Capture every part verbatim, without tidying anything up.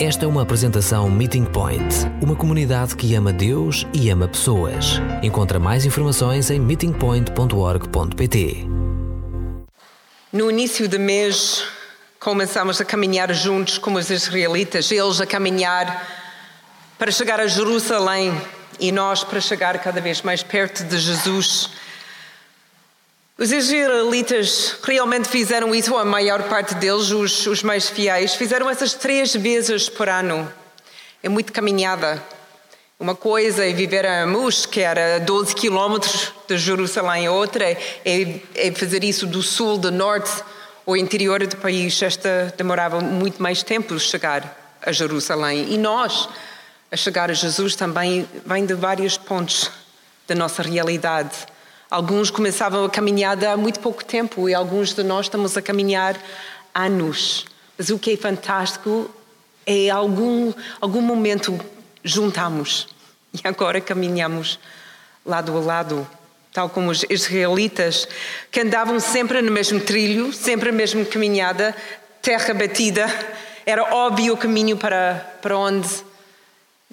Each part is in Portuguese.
Esta é uma apresentação Meeting Point, uma comunidade que ama Deus e ama pessoas. Encontra mais informações em meeting point ponto org ponto pt. No início do mês, começamos a caminhar juntos com os israelitas, eles a caminhar para chegar a Jerusalém e nós para chegar cada vez mais perto de Jesus. Os israelitas realmente fizeram isso, a maior parte deles, os, os mais fiéis, fizeram essas três vezes por ano. É muito caminhada. Uma coisa é viver a Amush, que era doze quilômetros de Jerusalém, outra é, é fazer isso do sul, do norte, ou interior do país. Esta demorava muito mais tempo de chegar a Jerusalém. E nós, a chegar a Jesus, também vem de vários pontos da nossa realidade. Alguns começavam a caminhada há muito pouco tempo e alguns de nós estamos a caminhar há anos. Mas o que é fantástico é algum, algum momento juntamos e agora caminhamos lado a lado, tal como os israelitas que andavam sempre no mesmo trilho, sempre a mesma caminhada, terra batida. Era óbvio o caminho para, para onde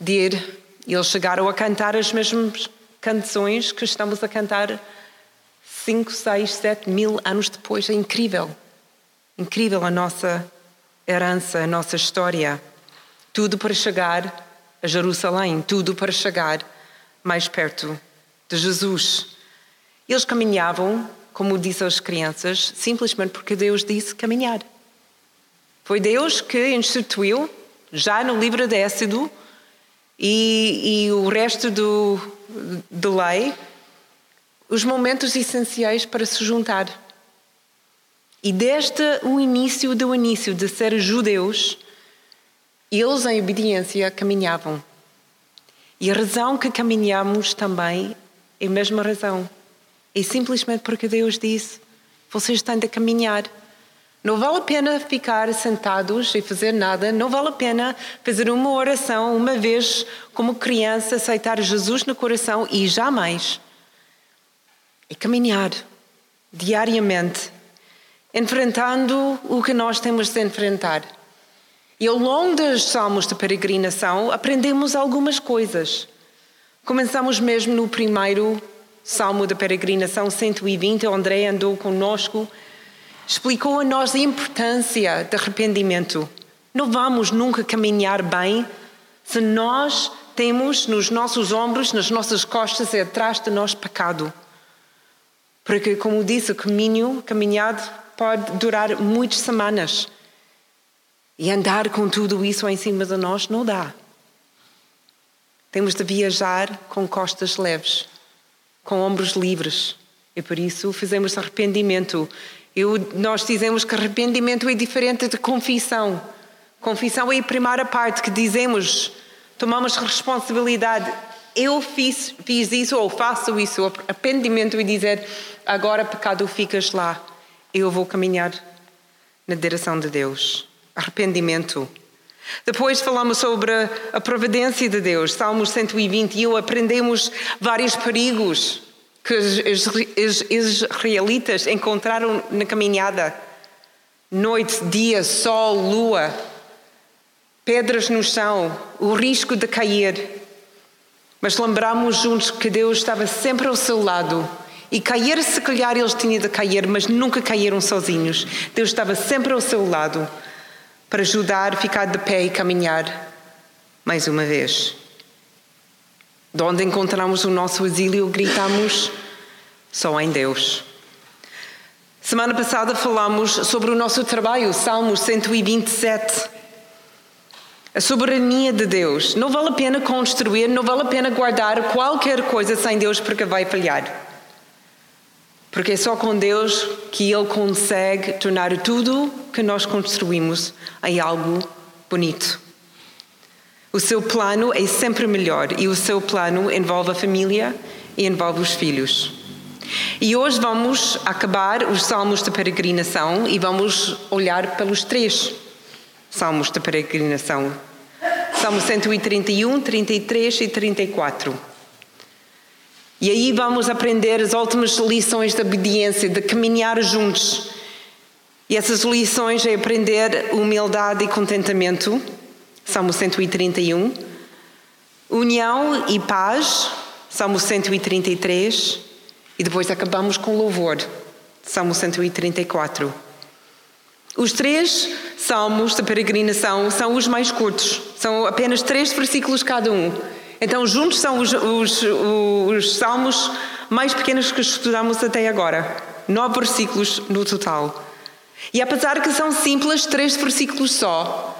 ir. E eles chegaram a cantar as mesmas canções que estamos a cantar cinco, seis, sete mil anos depois. É incrível. Incrível a nossa herança, a nossa história. Tudo para chegar a Jerusalém, tudo para chegar mais perto de Jesus. Eles caminhavam, como disse às crianças, simplesmente porque Deus disse caminhar. Foi Deus que instituiu, já no livro de Êxodo, e, e o resto do de lei, os momentos essenciais para se juntar. E desde o início do início de ser judeus, eles em obediência caminhavam. E a razão que caminhamos também é a mesma razão. É simplesmente porque Deus disse, vocês têm de caminhar. Não vale a pena ficar sentados e fazer nada. Não vale a pena fazer uma oração uma vez como criança, aceitar Jesus no coração e jamais. É caminhar diariamente, enfrentando o que nós temos de enfrentar. E ao longo dos salmos de peregrinação aprendemos algumas coisas. Começamos mesmo no primeiro salmo da peregrinação, cento e vinte. O André andou conosco. Explicou a nós a importância de arrependimento. Não vamos nunca caminhar bem se nós temos nos nossos ombros, nas nossas costas e atrás de nós pecado. Porque, como disse, o caminho, caminhado pode durar muitas semanas. E andar com tudo isso em cima de nós não dá. Temos de viajar com costas leves, com ombros livres. E por isso fizemos arrependimento. Eu, nós dizemos que arrependimento é diferente de confissão. Confissão é a primeira parte que dizemos, tomamos responsabilidade. Eu fiz, fiz isso ou faço isso. Arrependimento é dizer, agora pecado ficas lá. Eu vou caminhar na direção de Deus. Arrependimento. Depois falamos sobre a providência de Deus. Salmos cento e vinte e um, aprendemos vários perigos que os israelitas encontraram na caminhada. Noite, dia, sol, lua, pedras no chão, o risco de cair. Mas lembramos juntos que Deus estava sempre ao seu lado. E cair, se calhar eles tinham de cair, mas nunca caíram sozinhos. Deus estava sempre ao seu lado para ajudar a ficar de pé e caminhar mais uma vez. De onde encontramos o nosso exílio, gritamos só em Deus. Semana passada falamos sobre o nosso trabalho, Salmos cento e vinte e sete. A soberania de Deus. Não vale a pena construir, não vale a pena guardar qualquer coisa sem Deus porque vai falhar. Porque é só com Deus que Ele consegue tornar tudo que nós construímos em algo bonito. O seu plano é sempre melhor e o seu plano envolve a família e envolve os filhos. E hoje vamos acabar os salmos de peregrinação e vamos olhar pelos três salmos de peregrinação. Salmo cento e trinta e um, trinta e três e trinta e quatro. E aí vamos aprender as últimas lições de obediência, de caminhar juntos. E essas lições é aprender humildade e contentamento. Salmo cento e trinta e um. União e paz, Salmo cento e trinta e três. E depois acabamos com louvor, Salmo cento e trinta e quatro. Os três salmos da peregrinação são os mais curtos. São apenas três versículos cada um. Então, juntos são os, os, os salmos mais pequenos que estudamos até agora. Nove versículos no total. E apesar que são simples, três versículos só,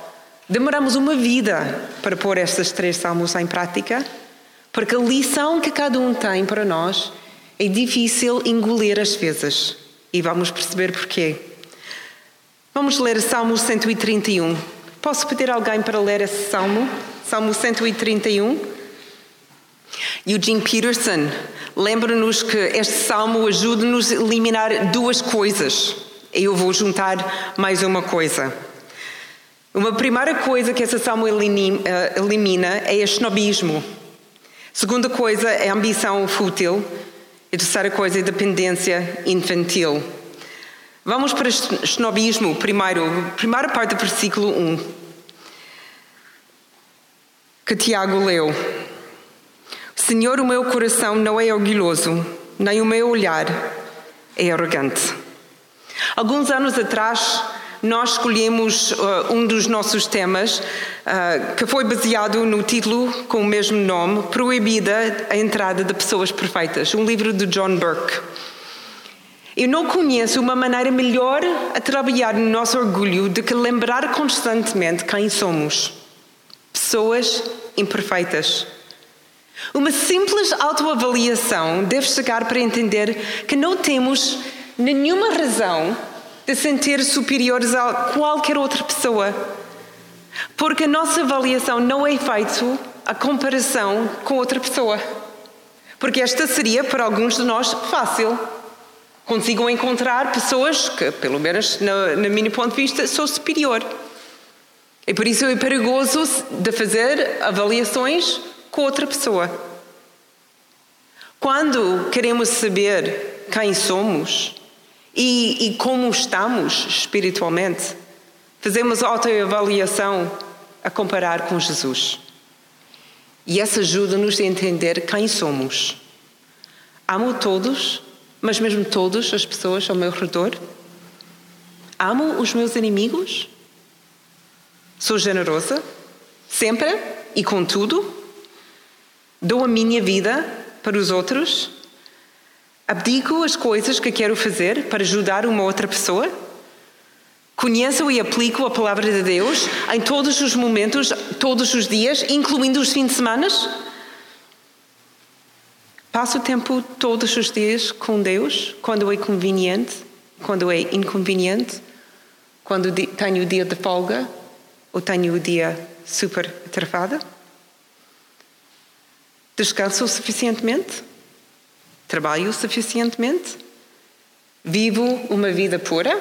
demoramos uma vida para pôr estes três salmos em prática, porque a lição que cada um tem para nós é difícil engolir às vezes. E vamos perceber porquê. Vamos ler Salmo cento e trinta e um. Posso pedir a alguém para ler esse salmo? Salmo cento e trinta e um. Eugene Peterson lembra-nos que este salmo ajuda-nos a eliminar duas coisas. Eu vou juntar mais uma coisa. Uma primeira coisa que esse salmo elimina é o snobismo. Segunda coisa é a ambição fútil. E a terceira coisa é a dependência infantil. Vamos para o snobismo primeiro. Primeira parte do versículo um. Que Tiago leu. Senhor, o meu coração não é orgulhoso, nem o meu olhar é arrogante. Alguns anos atrás, nós escolhemos uh, um dos nossos temas, uh, que foi baseado no título com o mesmo nome, Proibida a Entrada de Pessoas Perfeitas, um livro de John Burke. Eu não conheço uma maneira melhor a trabalhar no nosso orgulho do que lembrar constantemente quem somos. Pessoas imperfeitas. Uma simples autoavaliação deve chegar para entender que não temos nenhuma razão de sentir superiores a qualquer outra pessoa. Porque a nossa avaliação não é feita a comparação com outra pessoa. Porque esta seria, para alguns de nós, fácil. Consigo encontrar pessoas que, pelo menos no, no meu ponto de vista, sou superior. E por isso é perigoso de fazer avaliações com outra pessoa. Quando queremos saber quem somos, E, e como estamos espiritualmente, fazemos autoavaliação a comparar com Jesus. E essa ajuda-nos a entender quem somos. Amo todos, mas mesmo todas as pessoas ao meu redor. Amo os meus inimigos. Sou generosa, sempre e com tudo. Dou a minha vida para os outros. Abdico as coisas que quero fazer para ajudar uma outra pessoa? Conheço e aplico a palavra de Deus em todos os momentos, todos os dias, incluindo os fins de semana? Passo tempo todos os dias com Deus, quando é conveniente, quando é inconveniente, quando tenho o dia de folga ou tenho o dia super atarefado? Descanso suficientemente? Trabalho suficientemente? Vivo uma vida pura?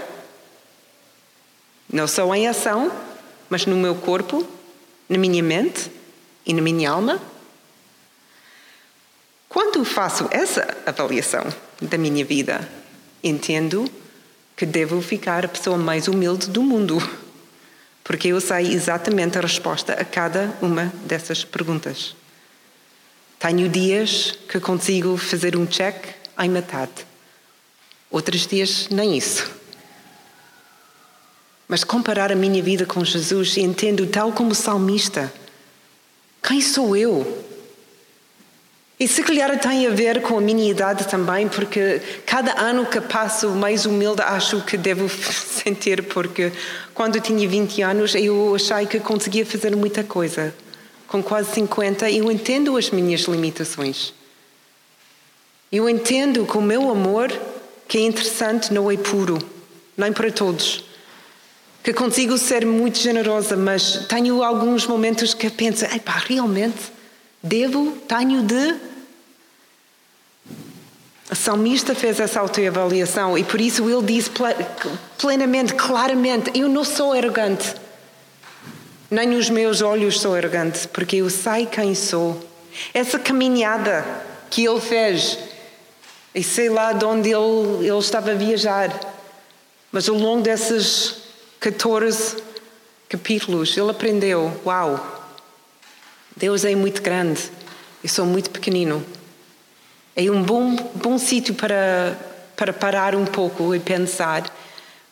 Não só em ação, mas no meu corpo, na minha mente e na minha alma? Quando faço essa avaliação da minha vida, entendo que devo ficar a pessoa mais humilde do mundo, porque eu sei exatamente a resposta a cada uma dessas perguntas. Tenho dias que consigo fazer um check em metade. Outros dias, nem isso. Mas comparar a minha vida com Jesus, entendo, tal como o salmista, quem sou eu? E se calhar tem a ver com a minha idade também, porque cada ano que passo mais humilde acho que devo sentir, porque quando tinha vinte anos eu achei que conseguia fazer muita coisa. Com quase cinquenta, eu entendo as minhas limitações. Eu entendo que o meu amor, que é interessante, não é puro, nem para todos. Que consigo ser muito generosa, mas tenho alguns momentos que penso, epá, realmente, devo, tenho de... A salmista fez essa autoavaliação e por isso ele disse plenamente, claramente, eu não sou arrogante. Nem nos meus olhos sou arrogante, porque eu sei quem sou. Essa caminhada que ele fez, e sei lá de onde ele, ele estava a viajar, mas ao longo desses catorze capítulos, ele aprendeu, uau, Deus é muito grande, eu sou muito pequenino. É um bom, bom sítio para, para parar um pouco e pensar,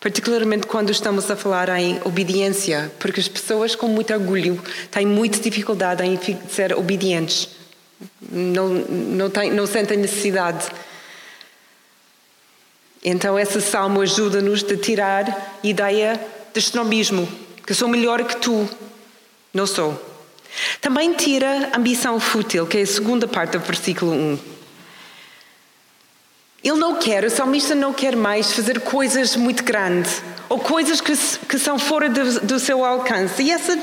particularmente quando estamos a falar em obediência, porque as pessoas com muito orgulho têm muita dificuldade em ser obedientes, não, não, tem, não sentem necessidade. Então esse salmo ajuda-nos a tirar a ideia de snobismo, que sou melhor que tu, não sou. Também tira a ambição fútil, que é a segunda parte do versículo um. Ele não quer, o salmista não quer mais fazer coisas muito grandes, ou coisas que, que são fora do, do seu alcance. E essa,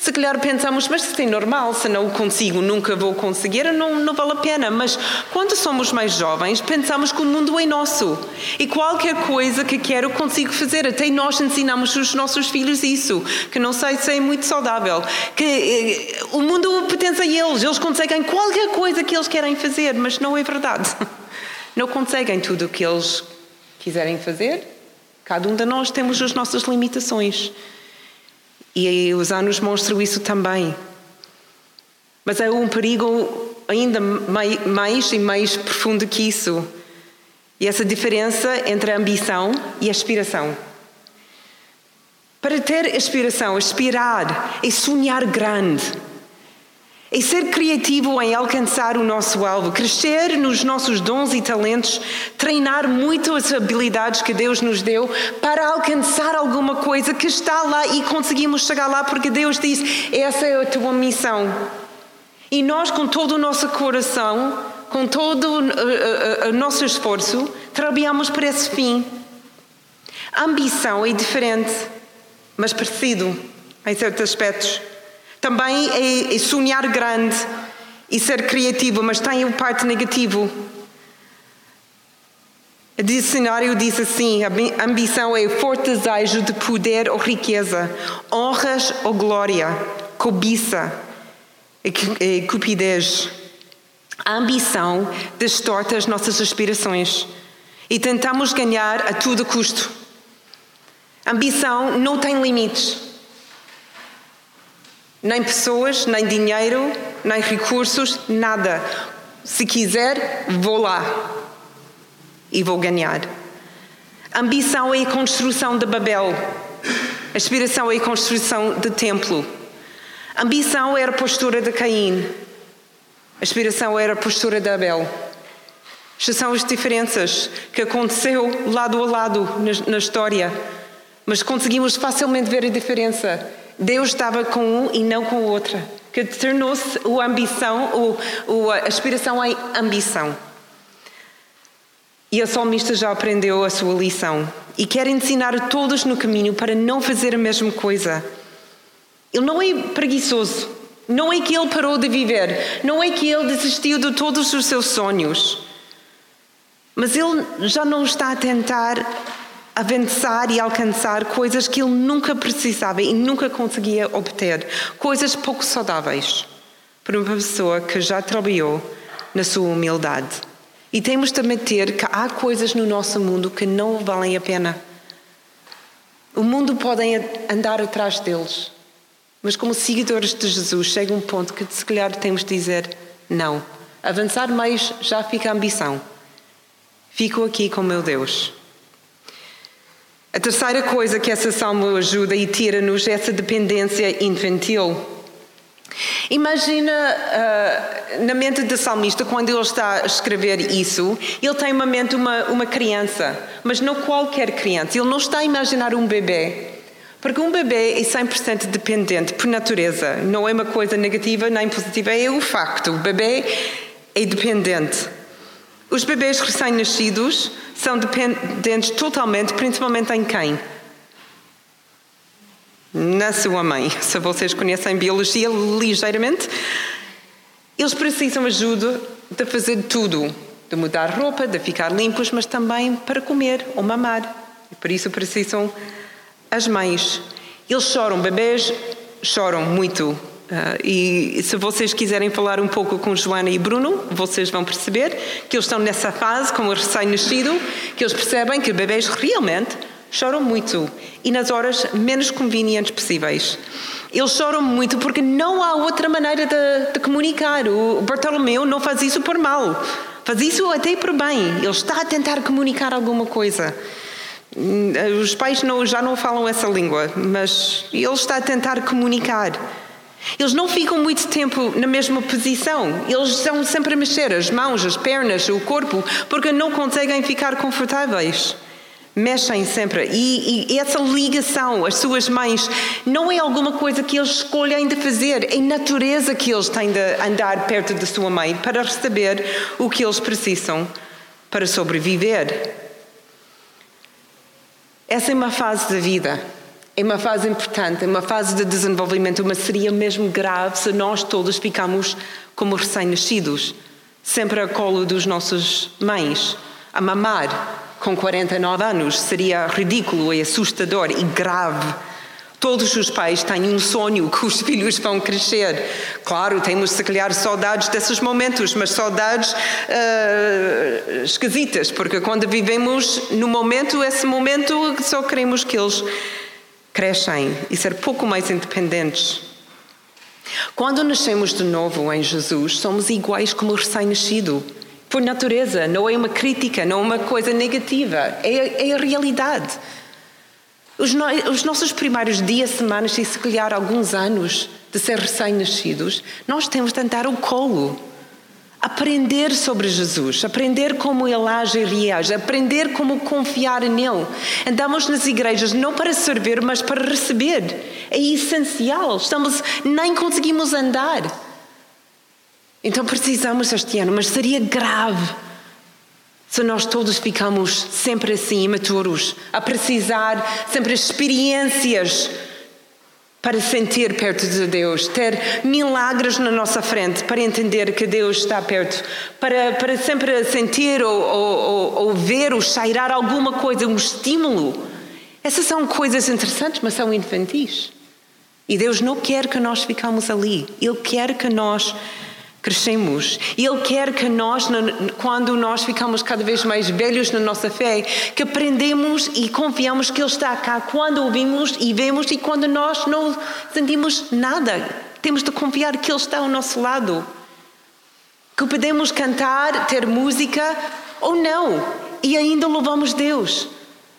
se calhar pensamos, mas isso é normal, se não consigo, nunca vou conseguir, não, não vale a pena. Mas quando somos mais jovens, pensamos que o mundo é nosso. E qualquer coisa que quero, consigo fazer. Até nós ensinamos os nossos filhos isso, que não sei se é muito saudável. Que eh, o mundo pertence a eles, eles conseguem qualquer coisa que eles querem fazer, mas não é verdade. Não conseguem tudo o que eles quiserem fazer. Cada um de nós temos as nossas limitações. E os anos mostram isso também. Mas há um perigo ainda mais e mais profundo que isso. E essa diferença entre a ambição e a aspiração. Para ter aspiração, aspirar é sonhar grande. É ser criativo em alcançar o nosso alvo, crescer nos nossos dons e talentos, treinar muito as habilidades que Deus nos deu para alcançar alguma coisa que está lá e conseguimos chegar lá porque Deus diz, essa é a tua missão. E nós, com todo o nosso coração, com todo o nosso esforço, trabalhamos para esse fim. A ambição é diferente, mas parecido em certos aspectos. Também é sonhar grande e ser criativo, mas tem um parte negativo. O dicionário diz assim, a ambição é o forte desejo de poder ou riqueza, honras ou glória, cobiça e cupidez. A ambição distorce as nossas aspirações e tentamos ganhar a todo custo. A ambição não tem limites. Nem pessoas, nem dinheiro, nem recursos, nada. Se quiser, vou lá e vou ganhar. Ambição é a construção de Babel. Aspiração é a construção de templo. Ambição era a postura de Caim. Aspiração era a postura de Abel. Estas são as diferenças que aconteceu lado a lado na história. Mas conseguimos facilmente ver a diferença. Deus estava com um e não com o outro, que tornou-se a ambição, ou, ou a aspiração em ambição. E o salmista já aprendeu a sua lição e quer ensinar a todos no caminho para não fazer a mesma coisa. Ele não é preguiçoso, não é que ele parou de viver, não é que ele desistiu de todos os seus sonhos, mas ele já não está a tentar avançar e alcançar coisas que ele nunca precisava e nunca conseguia obter. Coisas pouco saudáveis para uma pessoa que já trabalhou na sua humildade. E temos de admitir que há coisas no nosso mundo que não valem a pena. O mundo pode andar atrás deles, mas como seguidores de Jesus chega um ponto que se calhar temos de dizer não. Avançar mais já fica a ambição. Fico aqui com meu Deus. A terceira coisa que essa salmo ajuda e tira-nos é essa dependência infantil. Imagina uh, na mente do salmista, quando ele está a escrever isso, ele tem na mente uma, uma criança, mas não qualquer criança. Ele não está a imaginar um bebê, porque um bebê é cem por cento dependente por natureza. Não é uma coisa negativa nem positiva, é o facto. O bebê é dependente. Os bebês recém-nascidos são dependentes totalmente, principalmente em quem? Na sua mãe. Se vocês conhecem biologia ligeiramente, eles precisam de ajuda de fazer tudo. De mudar roupa, de ficar limpos, mas também para comer ou mamar. E por isso precisam as mães. Eles choram, bebês choram muito. Uh, e se vocês quiserem falar um pouco com Joana e Bruno, vocês vão perceber que eles estão nessa fase como recém-nascido, que eles percebem que bebês realmente choram muito e nas horas menos convenientes possíveis. Eles choram muito porque não há outra maneira de, de comunicar. O Bartolomeu não faz isso por mal, faz isso até por bem. Ele está a tentar comunicar alguma coisa. Os pais não, já não falam essa língua, mas ele está a tentar comunicar. Eles não ficam muito tempo na mesma posição. Eles estão sempre a mexer as mãos, as pernas, o corpo, porque não conseguem ficar confortáveis. Mexem sempre. E, e essa ligação às suas mães não é alguma coisa que eles escolhem de fazer. É natureza que eles têm de andar perto da sua mãe para receber o que eles precisam para sobreviver. Essa é uma fase da vida. É uma fase importante, é uma fase de desenvolvimento, mas seria mesmo grave se nós todos ficamos como recém-nascidos, sempre ao colo dos nossos mães, a mamar com quarenta e nove anos. Seria ridículo e assustador e grave. Todos os pais têm um sonho que os filhos vão crescer. Claro, temos se calhar saudades desses momentos, mas saudades uh, esquisitas, porque quando vivemos no momento, esse momento só queremos que eles crescem e ser pouco mais independentes. Quando nascemos de novo em Jesus, somos iguais como o recém-nascido. Por natureza, não é uma crítica, não é uma coisa negativa, é, é a realidade. Os, no, os nossos primeiros dias, semanas e se calhar alguns anos de ser recém-nascidos, nós temos de andar ao colo. Aprender sobre Jesus, aprender como ele age e reage, aprender como confiar nele. Andamos nas igrejas não para servir, mas para receber. É essencial. Estamos, nem conseguimos andar. Então precisamos este ano, mas seria grave se nós todos ficamos sempre assim, imaturos, a precisar sempre experiências para sentir perto de Deus, ter milagres na nossa frente, para entender que Deus está perto, para, para sempre sentir ou, ou, ou ver ou cheirar alguma coisa, um estímulo. Essas são coisas interessantes, mas são infantis. E Deus não quer que nós ficamos ali. Ele quer que nós crescemos. Ele quer que nós, quando nós ficamos cada vez mais velhos na nossa fé, que aprendemos e confiamos que Ele está cá quando ouvimos e vemos, e quando nós não sentimos nada, temos de confiar que Ele está ao nosso lado. Que podemos cantar, ter música ou não, e ainda louvamos Deus.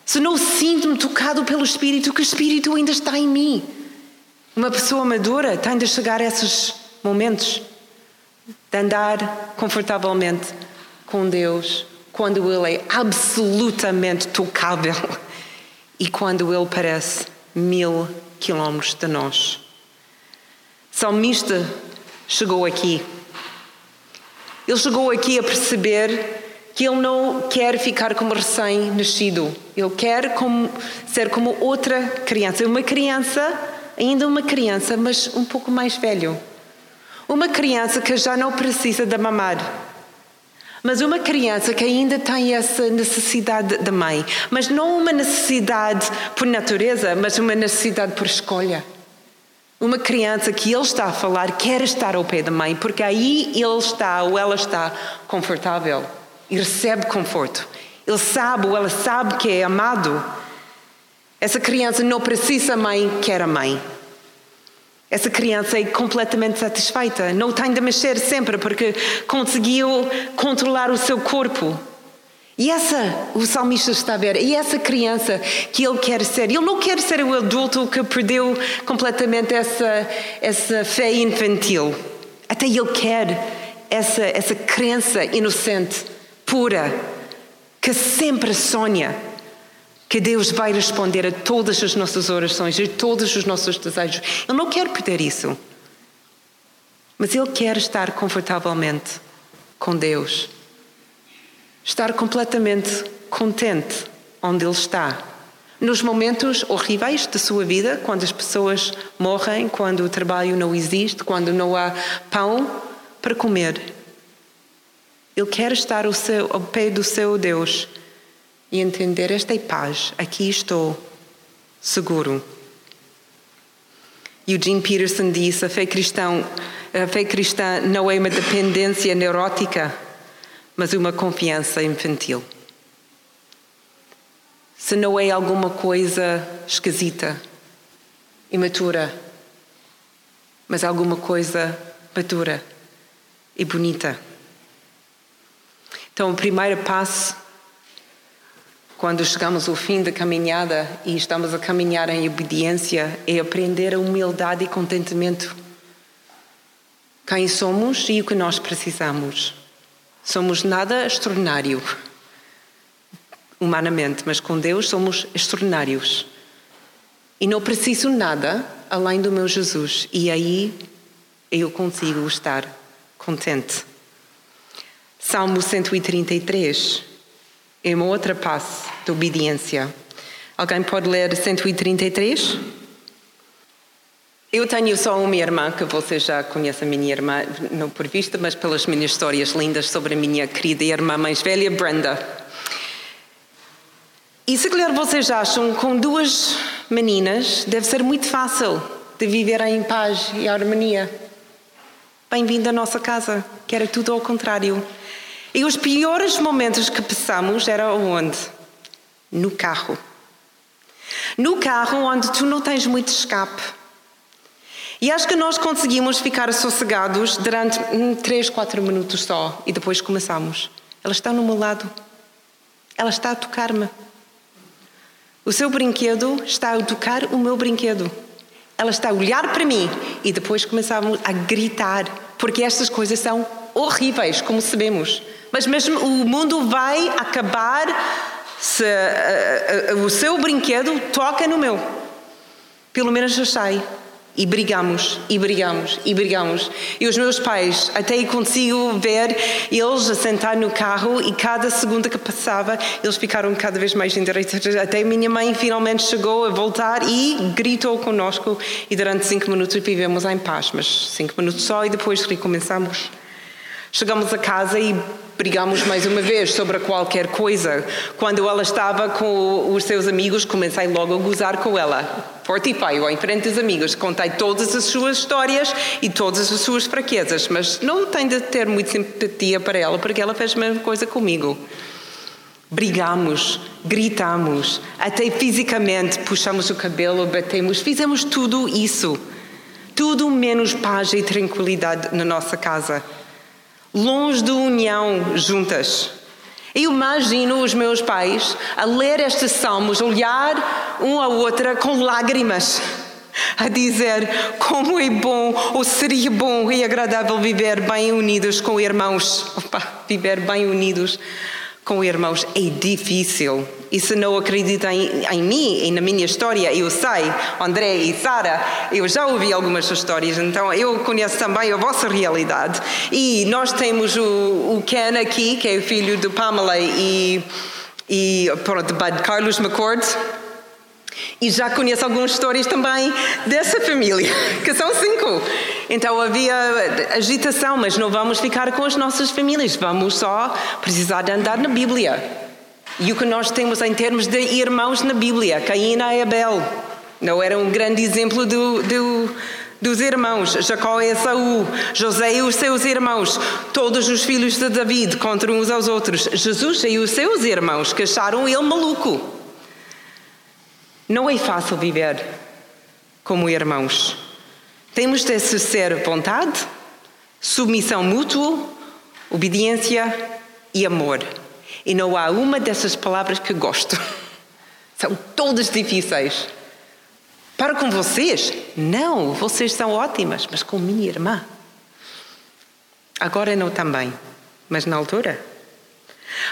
Se não sinto-me tocado pelo Espírito, que o Espírito ainda está em mim. Uma pessoa madura tem de chegar a esses momentos, de andar confortavelmente com Deus quando Ele é absolutamente tocável e quando Ele parece mil quilómetros de nós. O salmista chegou aqui. Ele chegou aqui a perceber que ele não quer ficar como recém-nascido. Ele quer como, ser como outra criança. Uma criança, ainda uma criança, mas um pouco mais velho. Uma criança que já não precisa de mamar, mas uma criança que ainda tem essa necessidade da mãe, mas não uma necessidade por natureza, mas uma necessidade por escolha. Uma criança que ele está a falar quer estar ao pé da mãe, porque aí ele está ou ela está confortável e recebe conforto. Ele sabe ou ela sabe que é amado. Essa criança não precisa mãe, quer a mãe. Essa criança é completamente satisfeita. Não tem de mexer sempre porque conseguiu controlar o seu corpo. E essa, o salmista está a ver, e essa criança que ele quer ser. Ele não quer ser o adulto que perdeu completamente essa, essa fé infantil. Até ele quer essa, essa crença inocente, pura, que sempre sonha que Deus vai responder a todas as nossas orações e todos os nossos desejos. Ele não quer perder isso. Mas ele quer estar confortavelmente com Deus. Estar completamente contente onde ele está. Nos momentos horríveis da sua vida, quando as pessoas morrem, quando o trabalho não existe, quando não há pão para comer. Ele quer estar ao, seu, ao pé do seu Deus e entender esta paz. Aqui estou seguro. E o Jim Peterson disse: a fé cristã, a fé cristã não é uma dependência neurótica, mas uma confiança infantil. se não é alguma coisa esquisita, imatura, mas alguma coisa madura e bonita. Então, o primeiro passo, quando chegamos ao fim da caminhada e estamos a caminhar em obediência, é aprender a humildade e contentamento. Quem somos e o que nós precisamos. Somos nada extraordinário, humanamente, mas com Deus somos extraordinários. E não preciso nada além do meu Jesus. E aí eu consigo estar contente. Salmo cento e trinta e três é uma outra passo de obediência. Alguém pode ler cento e trinta e três? Eu tenho só uma irmã, que vocês já conhecem a minha irmã, não por vista, mas pelas minhas histórias lindas sobre a minha querida irmã mais velha, Brenda. E se calhar vocês acham que com duas meninas deve ser muito fácil de viver em paz e harmonia. Bem-vindo à nossa casa, que era tudo ao contrário. E os piores momentos que passamos era onde? No carro. No carro onde tu não tens muito escape. E acho que nós conseguimos ficar sossegados durante três, quatro minutos só e depois começamos. Ela está no meu lado. Ela está a tocar-me. O seu brinquedo está a tocar o meu brinquedo. Ela está a olhar para mim e depois começamos a gritar, porque estas coisas são horríveis, como sabemos. Mas mesmo o mundo vai acabar se uh, uh, uh, o seu brinquedo toca no meu. Pelo menos eu sei. E brigamos, e brigamos, e brigamos. E os meus pais, até consigo ver eles a sentar no carro e cada segunda que passava, eles ficaram cada vez mais endireitados. Até minha mãe finalmente chegou a voltar e gritou conosco. E durante cinco minutos vivemos em paz, mas cinco minutos só e depois recomeçamos. Chegamos a casa e brigamos mais uma vez sobre qualquer coisa. Quando ela estava com os seus amigos, comecei logo a gozar com ela. Fortifei-o em frente dos amigos, contei todas as suas histórias e todas as suas fraquezas, mas não tenho de ter muita simpatia para ela, porque ela fez a mesma coisa comigo. Brigamos, gritamos, até fisicamente puxamos o cabelo, batemos, fizemos tudo isso. Tudo menos paz e tranquilidade na nossa casa. Longe da união juntas. Eu imagino os meus pais a ler estes salmos, olhar um à outra com lágrimas, a dizer como é bom, ou seria bom e agradável viver bem unidos com irmãos. Opa, viver bem unidos com irmãos é difícil. E se não acreditam em, em mim e na minha história, eu sei, André e Sara, eu já ouvi algumas histórias, então eu conheço também a vossa realidade. E nós temos o, o Ken aqui, que é o filho de Pamela e, e pronto, de Carlos McCord. E já conheço algumas histórias também dessa família, que são cinco. Então havia agitação, mas não vamos ficar com as nossas famílias, vamos só precisar de andar na Bíblia. E o que nós temos em termos de irmãos na Bíblia, Caim e Abel, não era um grande exemplo do, do, dos irmãos. Jacó e Esaú, José e os seus irmãos, todos os filhos de David contra uns aos outros. Jesus e os seus irmãos que acharam ele maluco. Não é fácil viver como irmãos. Temos de exercer vontade, submissão mútua, obediência e amor. E não há uma dessas palavras que gosto. São todas difíceis. Para com vocês? Não, vocês são ótimas, mas com minha irmã. Agora não também, mas na altura.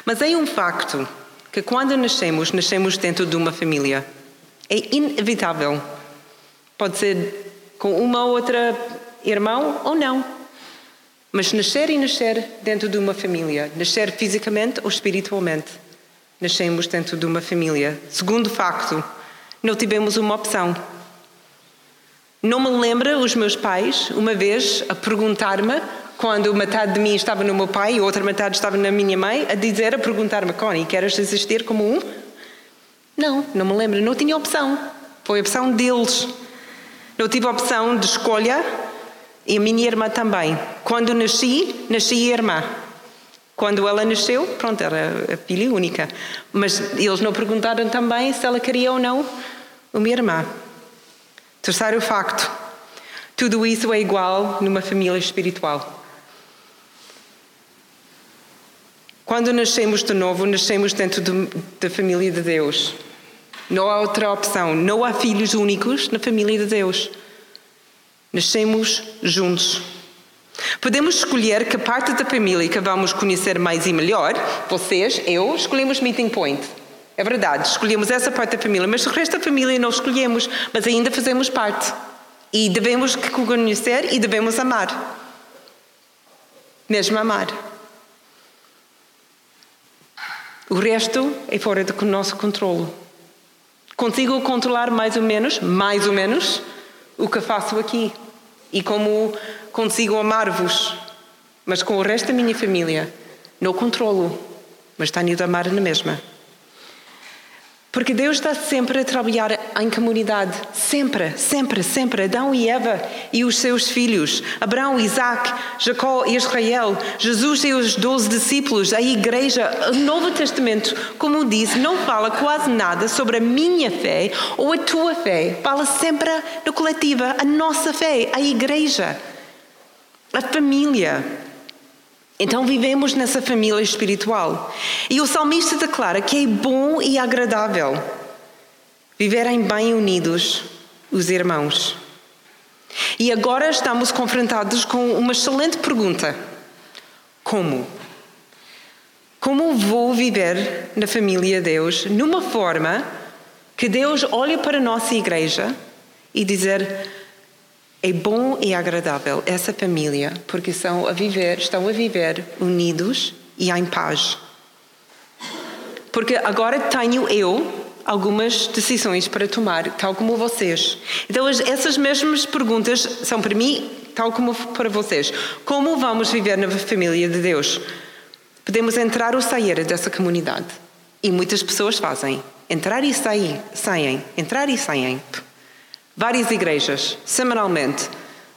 Mas é um facto que quando nascemos, nascemos dentro de uma família. É inevitável. Pode ser com uma ou outra irmão ou não. Mas nascer e nascer dentro de uma família. Nascer fisicamente ou espiritualmente. Nascemos dentro de uma família. Segundo facto, não tivemos uma opção. Não me lembro os meus pais, uma vez, a perguntar-me, quando metade de mim estava no meu pai e outra metade estava na minha mãe, a dizer, a perguntar-me, Connie, queres existir como um? Não, não me lembro. Não tinha opção. Foi a opção deles. Não tive opção de escolha. E a minha irmã também. Quando nasci, nasci irmã. Quando ela nasceu, pronto, era a filha única. Mas eles não perguntaram também se ela queria ou não uma irmã. Terceiro facto. Tudo isso é igual numa família espiritual. Quando nascemos de novo, nascemos dentro de, da família de Deus. Não há outra opção. Não há filhos únicos na família de Deus. Nascemos juntos. Podemos escolher que parte da família que vamos conhecer mais e melhor. Vocês, eu, escolhemos Meeting Point. É verdade, escolhemos essa parte da família, mas o resto da família não escolhemos, mas ainda fazemos parte. E devemos conhecer e devemos amar. Mesmo amar. O resto é fora do nosso controlo. Consigo controlar mais ou menos, mais ou menos, o que faço aqui. E como consigo amar-vos. Mas com o resto da minha família, não controlo. Mas tenho de amar na mesma. Porque Deus está sempre a trabalhar em comunidade. Sempre, sempre, sempre. Adão e Eva e os seus filhos. Abraão, Isaac, Jacó e Israel. Jesus e os doze discípulos. A igreja, o Novo Testamento, como disse, não fala quase nada sobre a minha fé ou a tua fé. Fala sempre no coletivo. A nossa fé, a igreja, a família. Então vivemos nessa família espiritual. E o salmista declara que é bom e agradável viverem bem unidos os irmãos. E agora estamos confrontados com uma excelente pergunta. Como? Como vou viver na família de Deus numa forma que Deus olhe para a nossa igreja e dizer... É bom e agradável essa família, porque estão a viver, estão a viver unidos e em paz. Porque agora tenho eu algumas decisões para tomar, tal como vocês. Então essas mesmas perguntas são para mim, tal como para vocês. Como vamos viver na família de Deus? Podemos entrar ou sair dessa comunidade. E muitas pessoas fazem. Entrar e sair, saem. Entrar e saem. Várias igrejas, semanalmente,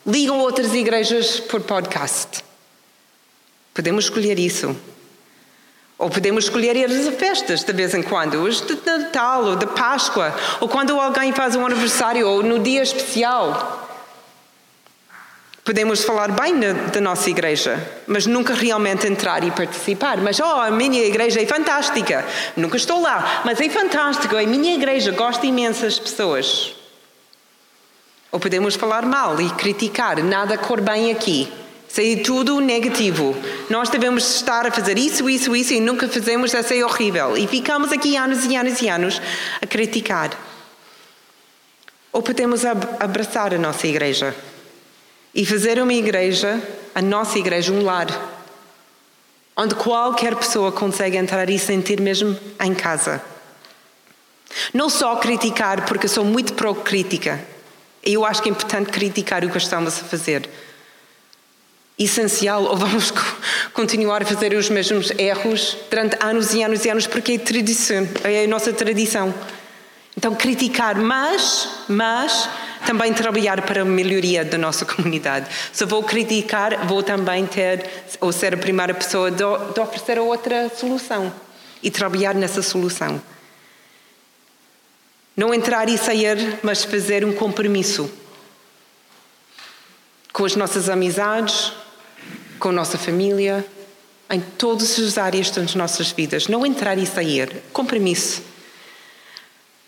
ligam outras igrejas por podcast. Podemos escolher isso. Ou podemos escolher ir a festas de vez em quando, os de Natal ou de Páscoa, ou quando alguém faz um aniversário ou no dia especial. Podemos falar bem na, da nossa igreja, mas nunca realmente entrar e participar. Mas, oh, a minha igreja é fantástica. Nunca estou lá, mas é fantástica. A minha igreja gosta imensas pessoas. Ou podemos falar mal e criticar, nada cor bem aqui. Isso é tudo negativo. Nós devemos estar a fazer isso, isso, isso e nunca fazemos, isso é horrível. E ficamos aqui anos e anos e anos a criticar. Ou podemos abraçar a nossa igreja e fazer uma igreja, a nossa igreja, um lar, onde qualquer pessoa consegue entrar e sentir mesmo em casa. Não só criticar, porque sou muito pró-crítica. Eu acho que é importante criticar o que estamos a fazer. Essencial, ou vamos continuar a fazer os mesmos erros durante anos e anos e anos, porque é tradição, é a nossa tradição. Então, criticar, mas, mas também trabalhar para a melhoria da nossa comunidade. Se vou criticar, vou também ter, ou ser a primeira pessoa de, de oferecer outra solução e trabalhar nessa solução. Não entrar e sair, mas fazer um compromisso com as nossas amizades, com a nossa família, em todas as áreas das nossas vidas. Não entrar e sair. Compromisso.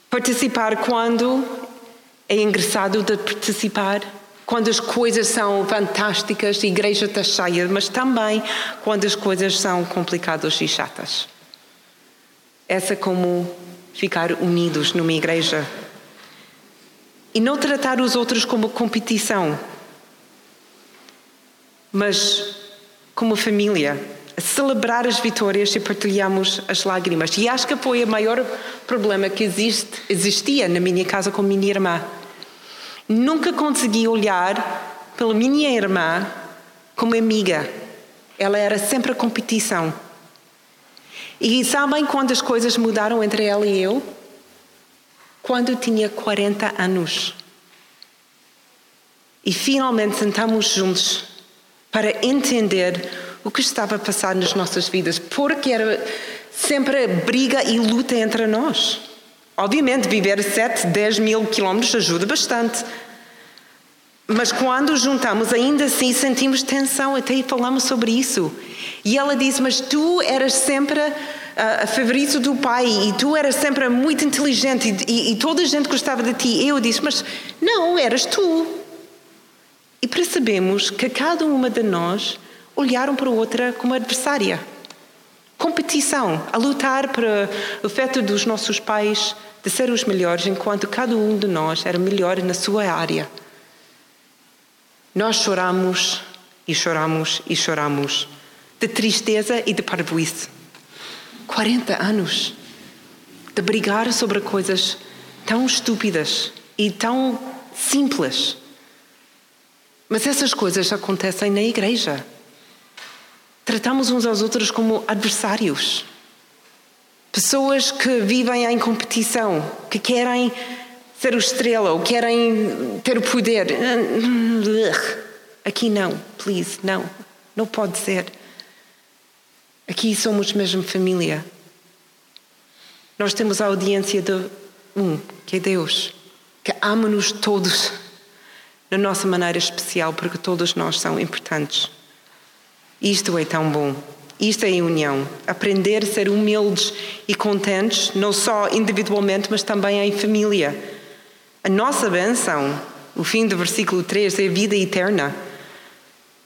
Participar quando é engraçado de participar, quando as coisas são fantásticas, a igreja está cheia, mas também quando as coisas são complicadas e chatas. Essa como... ficar unidos numa igreja e não tratar os outros como competição, mas como família, a celebrar as vitórias e partilharmos as lágrimas. E acho que foi o maior problema que existe, existia na minha casa com a minha irmã. Nunca consegui olhar pela minha irmã como amiga. Ela era sempre a competição. E sabem quando as coisas mudaram entre ela e eu? Quando eu tinha quarenta anos. E finalmente sentamos juntos para entender o que estava a passar nas nossas vidas, porque era sempre briga e luta entre nós. Obviamente, viver sete, dez mil quilómetros ajuda bastante. Mas quando juntamos, ainda assim sentimos tensão, até falamos sobre isso. E ela disse, mas tu eras sempre a, a favorito do pai e tu eras sempre muito inteligente e, e, e toda a gente gostava de ti. Eu disse, mas não, eras tu. E percebemos que cada uma de nós olharam para a outra como adversária. Competição, a lutar para o feito dos nossos pais de ser os melhores, enquanto cada um de nós era melhor na sua área. Nós choramos e choramos e choramos de tristeza e de parvoíce. quarenta anos de brigar sobre coisas tão estúpidas e tão simples. Mas essas coisas acontecem na igreja. Tratamos uns aos outros como adversários. Pessoas que vivem em competição, que querem ser o estrela ou querem ter o poder. Aqui não, please, não. Não pode ser. Aqui somos mesmo família. Nós temos a audiência de um, que é Deus, que ama-nos todos na nossa maneira especial, porque todos nós são importantes. Isto é tão bom. Isto é união. Aprender a ser humildes e contentes, não só individualmente, mas também em família. A nossa bênção, o fim do versículo três, é a vida eterna.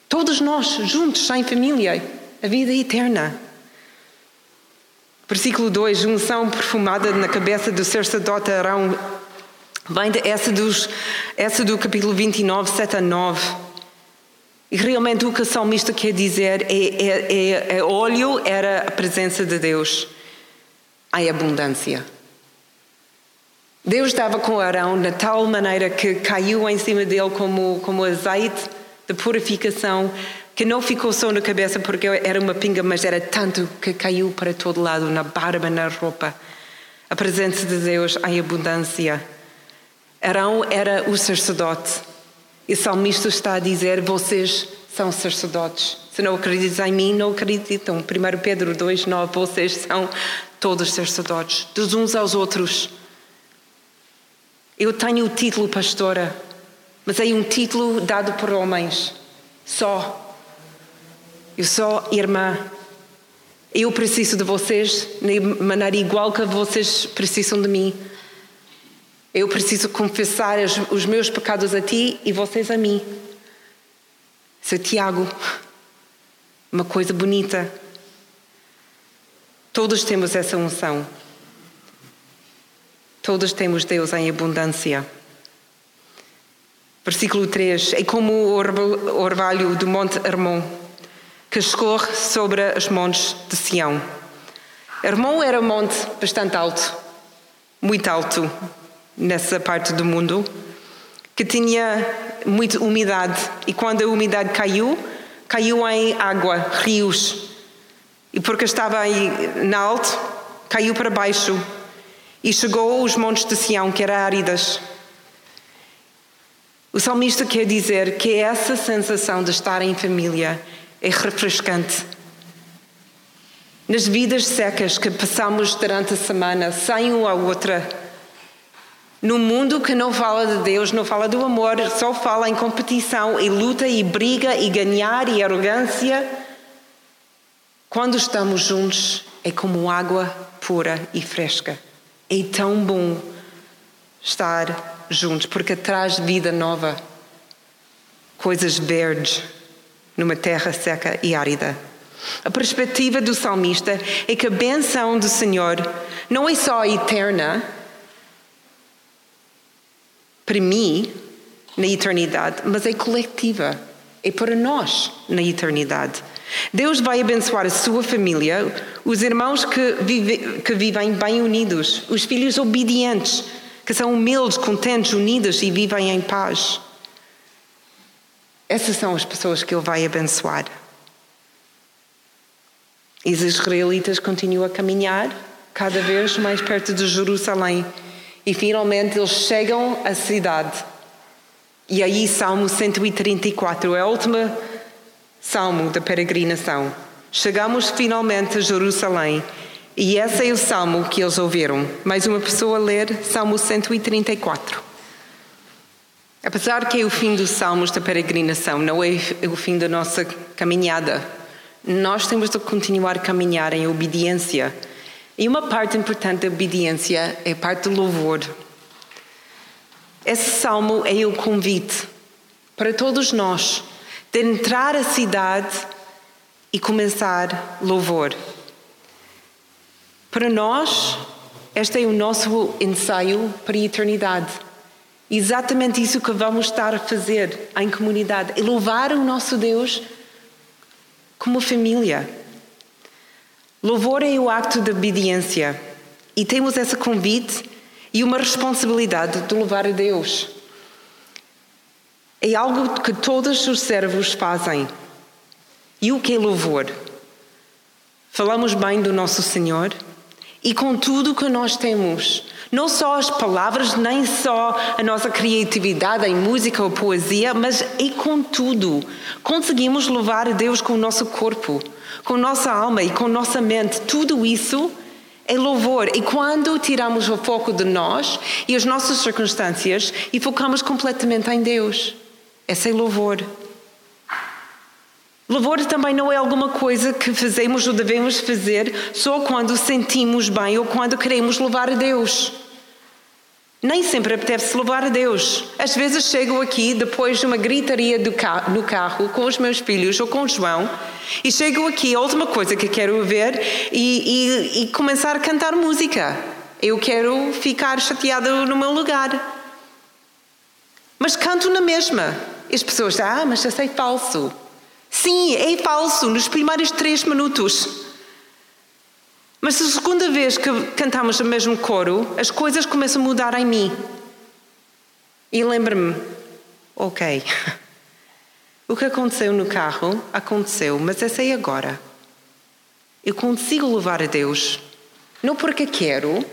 Todos nós juntos, em família, a vida eterna. Versículo dois, unção perfumada na cabeça do sacerdote Arão, vem de Êxodo, Êxodo capítulo vinte e nove, sete a nove. E realmente o que o salmista quer dizer é, é, é, é óleo era a presença de Deus em abundância. Deus estava com Arão de tal maneira que caiu em cima dele como, como azeite de purificação, que não ficou só na cabeça porque era uma pinga, mas era tanto que caiu para todo lado, na barba, na roupa. A presença de Deus em abundância. Arão era o sacerdote. E o salmista está a dizer, vocês são sacerdotes. Se não acreditam em mim, não acreditam. primeiro Pedro dois, nove, vocês são todos sacerdotes, dos uns aos outros. Eu tenho o título pastora, mas é um título dado por homens. Só. Eu sou irmã. Eu preciso de vocês de maneira igual que vocês precisam de mim. Eu preciso confessar os meus pecados a ti e vocês a mim. Seu Tiago, uma coisa bonita. Todos temos essa unção. Todos temos Deus em abundância. Versículo três. É como o orvalho do Monte Hermon, que escorre sobre os montes de Sião. Hermon era um monte bastante alto, muito alto, nessa parte do mundo, que tinha muita umidade. E quando a umidade caiu, caiu em água, rios. E porque estava aí na alto, caiu para baixo. E chegou aos montes de Sião, que eram áridas. O salmista quer dizer que essa sensação de estar em família é refrescante. Nas vidas secas que passamos durante a semana, sem uma à outra, num mundo que não fala de Deus, não fala do amor, só fala em competição e luta e briga e ganhar e arrogância, quando estamos juntos é como água pura e fresca. É tão bom estar juntos, porque traz vida nova, coisas verdes numa terra seca e árida. A perspectiva do salmista é que a benção do Senhor não é só eterna, para mim, na eternidade, mas é coletiva, é para nós na eternidade. Deus vai abençoar a sua família, os irmãos que, vive, que vivem bem unidos, os filhos obedientes, que são humildes, contentes, unidos e vivem em paz. Essas são as pessoas que Ele vai abençoar. E os israelitas continuam a caminhar cada vez mais perto de Jerusalém e finalmente eles chegam à cidade. E aí Salmo cento e trinta e quatro é a última Salmo da peregrinação. Chegamos finalmente a Jerusalém, e esse é o salmo que eles ouviram. Mais uma pessoa a ler Salmo cento e trinta e quatro. Apesar que é o fim dos salmos da peregrinação, não é o fim da nossa caminhada. Nós temos de continuar a caminhar em obediência. E uma parte importante da obediência é a parte do louvor. Esse salmo é um convite para todos nós de entrar a cidade e começar louvor. Para nós, este é o nosso ensaio para a eternidade. Exatamente isso que vamos estar a fazer em comunidade, é louvar o nosso Deus como família. Louvor é o acto de obediência, e temos esse convite e uma responsabilidade de louvar a Deus. É algo que todos os servos fazem. E o que é louvor? Falamos bem do nosso Senhor e com tudo que nós temos. Não só as palavras, nem só a nossa criatividade em música ou poesia, mas é com tudo. Conseguimos louvar a Deus com o nosso corpo, com nossa alma e com nossa mente. Tudo isso é louvor. E quando tiramos o foco de nós e as nossas circunstâncias e focamos completamente em Deus, esse é louvor. Louvor também não é alguma coisa que fazemos ou devemos fazer só quando sentimos bem ou quando queremos louvar a Deus. Nem sempre apetece louvar a Deus. Às vezes chego aqui depois de uma gritaria do ca- no carro com os meus filhos ou com o João e chego aqui, a última coisa que quero ver e, e, e começar a cantar música. Eu quero ficar chateada no meu lugar. Mas canto na mesma. E as pessoas dizem, ah, mas isso é falso. Sim, é falso nos primeiros três minutos. Mas a segunda vez que cantamos o mesmo coro, as coisas começam a mudar em mim. E lembro-me, ok, o que aconteceu no carro, aconteceu, mas essa é agora. Eu consigo louvar a Deus, não porque quero,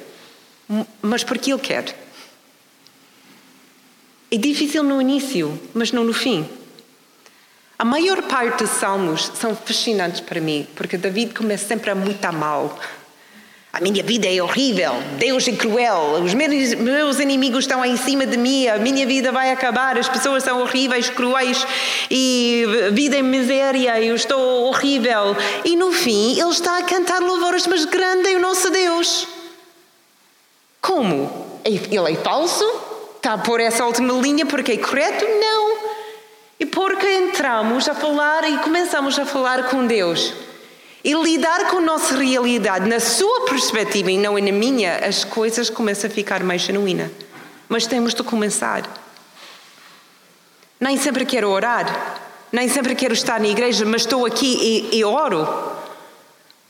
mas porque Ele quer. É difícil no início, mas não no fim. A maior parte dos salmos são fascinantes para mim, porque David começa sempre a muito mal. A minha vida é horrível, Deus é cruel, os meus, meus inimigos estão em cima de mim, a minha vida vai acabar, as pessoas são horríveis, cruéis, e vida é miséria, eu estou horrível. E no fim, ele está a cantar louvores, mas grande é o nosso Deus. Como? Ele é falso? Está a pôr essa última linha porque é correto? Não. E porque entramos a falar e começamos a falar com Deus e lidar com a nossa realidade na sua perspectiva e não na minha, as coisas começam a ficar mais genuína. Mas temos de começar. Nem sempre quero orar, nem sempre quero estar na igreja, mas estou aqui e, e oro.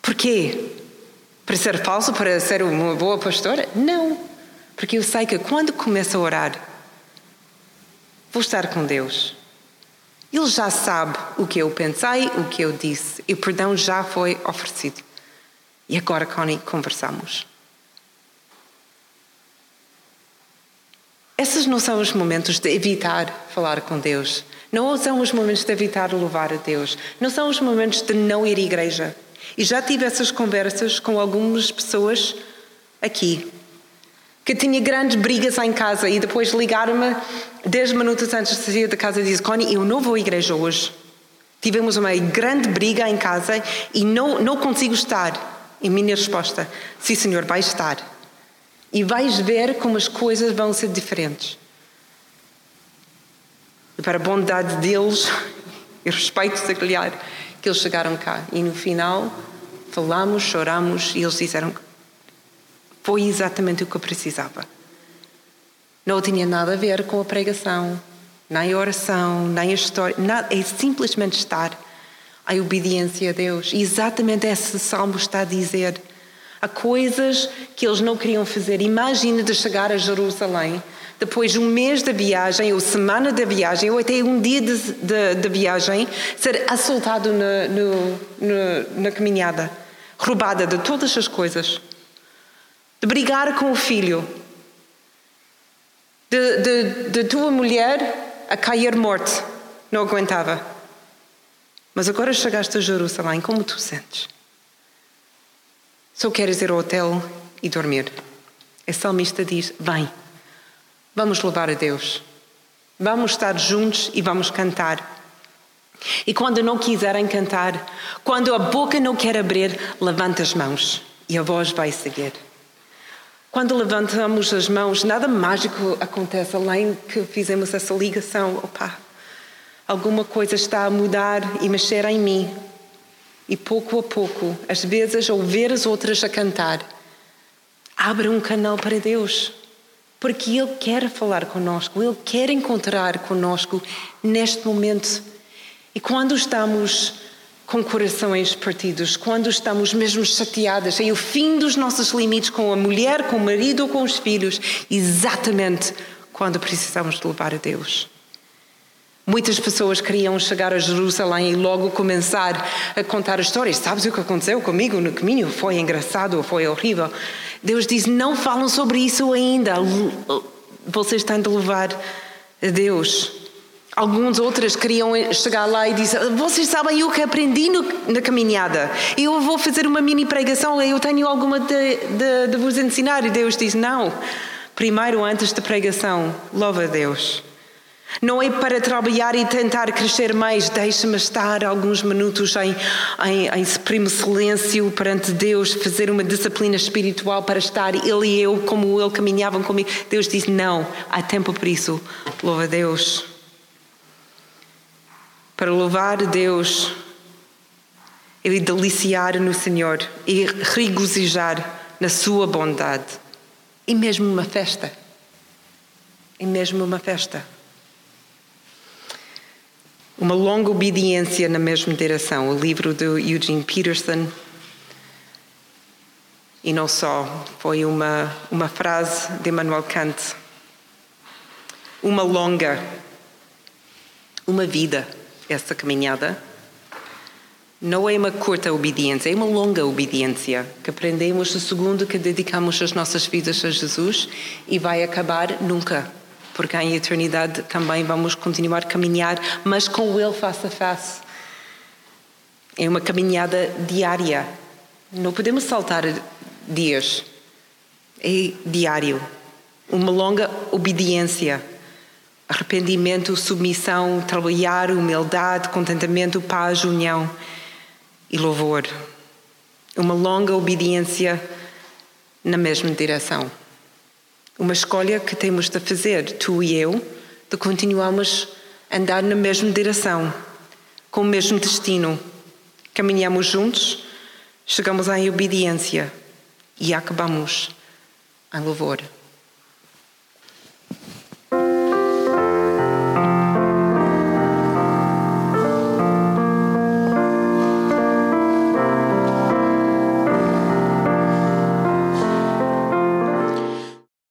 Porquê? Para ser falso? Para ser uma boa pastora? Não. Porque eu sei que quando começo a orar, vou estar com Deus. Ele já sabe o que eu pensei, o que eu disse. E o perdão já foi oferecido. E agora, Connie, conversamos. Esses não são os momentos de evitar falar com Deus. Não são os momentos de evitar louvar a Deus. Não são os momentos de não ir à igreja. E já tive essas conversas com algumas pessoas aqui. Que tinha grandes brigas em casa e depois ligaram-me dez minutos antes de sair da casa e disse, Connie, eu não vou à igreja hoje. Tivemos uma grande briga em casa e não, não consigo estar. E minha resposta, sim senhor, vais estar. E vais ver como as coisas vão ser diferentes. E para a bondade deles, e respeito se calhar, que eles chegaram cá. E no final, falamos, choramos e eles disseram, foi exatamente o que eu precisava. Não tinha nada a ver com a pregação, nem a oração, nem a história. Nada, é simplesmente estar em obediência a Deus. E exatamente esse salmo está a dizer. Há coisas que eles não queriam fazer. Imagina de chegar a Jerusalém, depois de um mês de viagem, ou semana de viagem, ou até um dia de, de, de viagem, ser assaltado na, no, no, na caminhada, roubada de todas as coisas. De brigar com o filho, de, de, de tua mulher a cair morte, não aguentava. Mas agora chegaste a Jerusalém, como tu sentes? Só queres ir ao hotel e dormir. A salmista diz, bem, vamos louvar a Deus. Vamos estar juntos e vamos cantar. E quando não quiserem cantar, quando a boca não quer abrir, levanta as mãos e a voz vai seguir. Quando levantamos as mãos, nada mágico acontece, além que fizemos essa ligação. Opa, alguma coisa está a mudar e mexer em mim. E pouco a pouco, às vezes, ouvir as outras a cantar, abre um canal para Deus. Porque Ele quer falar conosco, Ele quer encontrar conosco neste momento. E quando estamos com corações partidos, quando estamos mesmo chateadas, é o fim dos nossos limites com a mulher, com o marido ou com os filhos, exatamente quando precisamos de louvar a Deus. Muitas pessoas queriam chegar a Jerusalém e logo começar a contar histórias. Sabes o que aconteceu comigo no caminho? Foi engraçado, foi horrível. Deus diz, não falam sobre isso ainda. Vocês têm de louvar a Deus. Alguns outras queriam chegar lá e dizer, vocês sabem o que aprendi no, na caminhada? Eu vou fazer uma mini pregação, eu tenho alguma de, de, de vos ensinar. E Deus diz, não. Primeiro, antes da pregação, louva a Deus. Não é para trabalhar e tentar crescer mais. Deixa-me estar alguns minutos em, em, em supremo silêncio perante Deus, fazer uma disciplina espiritual para estar Ele e eu, como Ele caminhavam comigo. Deus diz, não, há tempo para isso. Louva a Deus. Para louvar a Deus, ele deliciar no Senhor e regozijar na sua bondade. E mesmo uma festa. E mesmo uma festa. Uma longa obediência na mesma direção. O livro de Eugene Peterson. E não só. Foi uma, uma frase de Immanuel Kant. Uma longa. Uma vida. Essa caminhada não é uma curta obediência, é uma longa obediência que aprendemos no segundo que dedicamos as nossas vidas a Jesus e vai acabar nunca, porque em eternidade também vamos continuar a caminhar, mas com Ele face a face. É uma caminhada diária, não podemos saltar dias, é diário, uma longa obediência. Arrependimento, submissão, trabalhar, humildade, contentamento, paz, união e louvor. Uma longa obediência na mesma direção. Uma escolha que temos de fazer, tu e eu, de continuarmos a andar na mesma direção, com o mesmo destino. Caminhamos juntos, chegamos à obediência e acabamos em louvor.